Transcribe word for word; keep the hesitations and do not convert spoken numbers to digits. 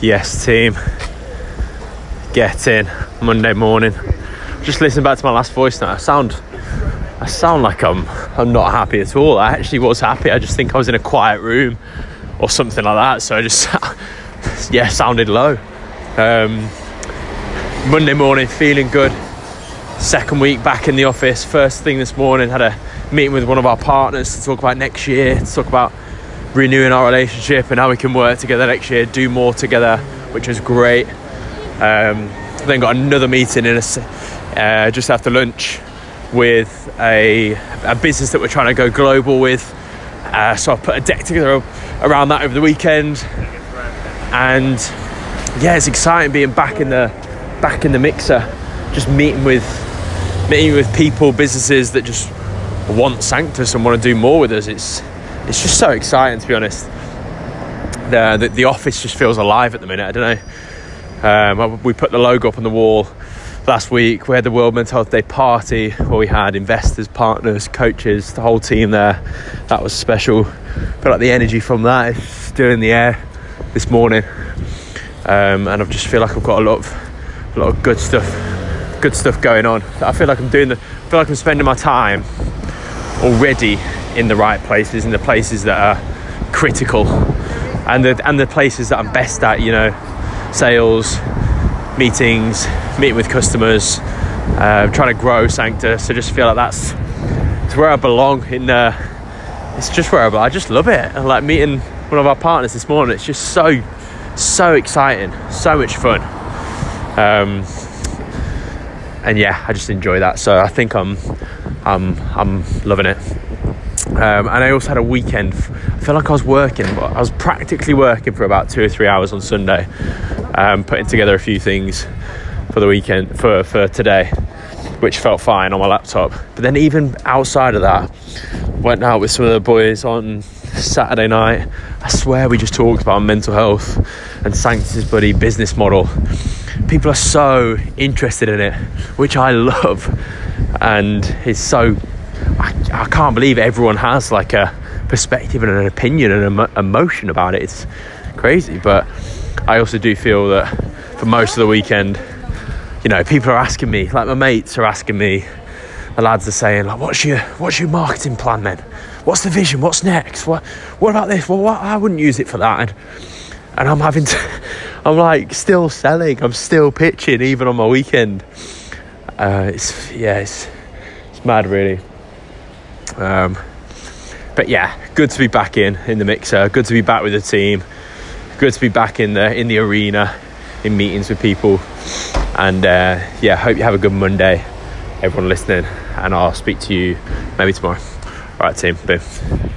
Yes team, get in. Monday morning. Just listening back to my last voice now, I sound I sound like I'm I'm not happy at all. I actually was happy, I just think I was in a quiet room or something like that, so I just yeah sounded low. Um, Monday morning, feeling good. Second week back in the office. First thing this morning, had a meeting with one of our partners to talk about next year, to talk about renewing our relationship and how we can work together next year, do more together, which was great. Um, then got another meeting in a, uh, just after lunch with a, a business that we're trying to go global with. Uh, so I put a deck together around that over the weekend, and yeah, it's exciting being back in the back in the mixer, just meeting with. Meeting with people, businesses that just want Sanctus and want to do more with us. It's it's just so exciting, to be honest. The the, the office just feels alive at the minute. I don't know. Um, we put the logo up on the wall last week. We had the World Mental Health Day party where we had investors, partners, coaches, the whole team there. That was special. Feel like the energy from that is still in the air this morning, um, and I just feel like I've got a lot of a lot of good stuff. good stuff going on. I feel like I'm doing the I feel like I'm spending my time already in the right places, in the places that are critical and the and the places that I'm best at, you know, sales, meetings, meeting with customers, uh, trying to grow Sanctus. So just feel like that's it's where I belong in uh, it's just where I belong. I just love it. And like meeting one of our partners this morning, it's just so so exciting, so much fun. Um And yeah, I just enjoy that. So I think I'm, I'm, I'm loving it. Um, and I also had a weekend. I feel like I was working, but I was practically working for about two or three hours on Sunday, um, putting together a few things for the weekend for, for today, which felt fine on my laptop. But then even outside of that, went out with some of the boys on Saturday night. I swear we just talked about mental health and Sanctus' buddy business model. People are so interested in it, which I love, and it's so I, I can't believe everyone has like a perspective and an opinion and an emo- emotion about it. It's crazy. But I also do feel that for most of the weekend, you know, people are asking me, like my mates are asking me, the lads are saying like, what's your what's your marketing plan then? What's the vision? What's next? What what about this? Well, what, I wouldn't use it for that. And, and I'm having to I'm like still selling, I'm still pitching even on my weekend. Uh, it's yeah, it's, it's mad really. Um, but yeah, good to be back in in the mixer. Good to be back with the team. Good to be back in the in the arena, in meetings with people. And uh, yeah, hope you have a good Monday, everyone listening. And I'll speak to you maybe tomorrow. All right, team. Boom.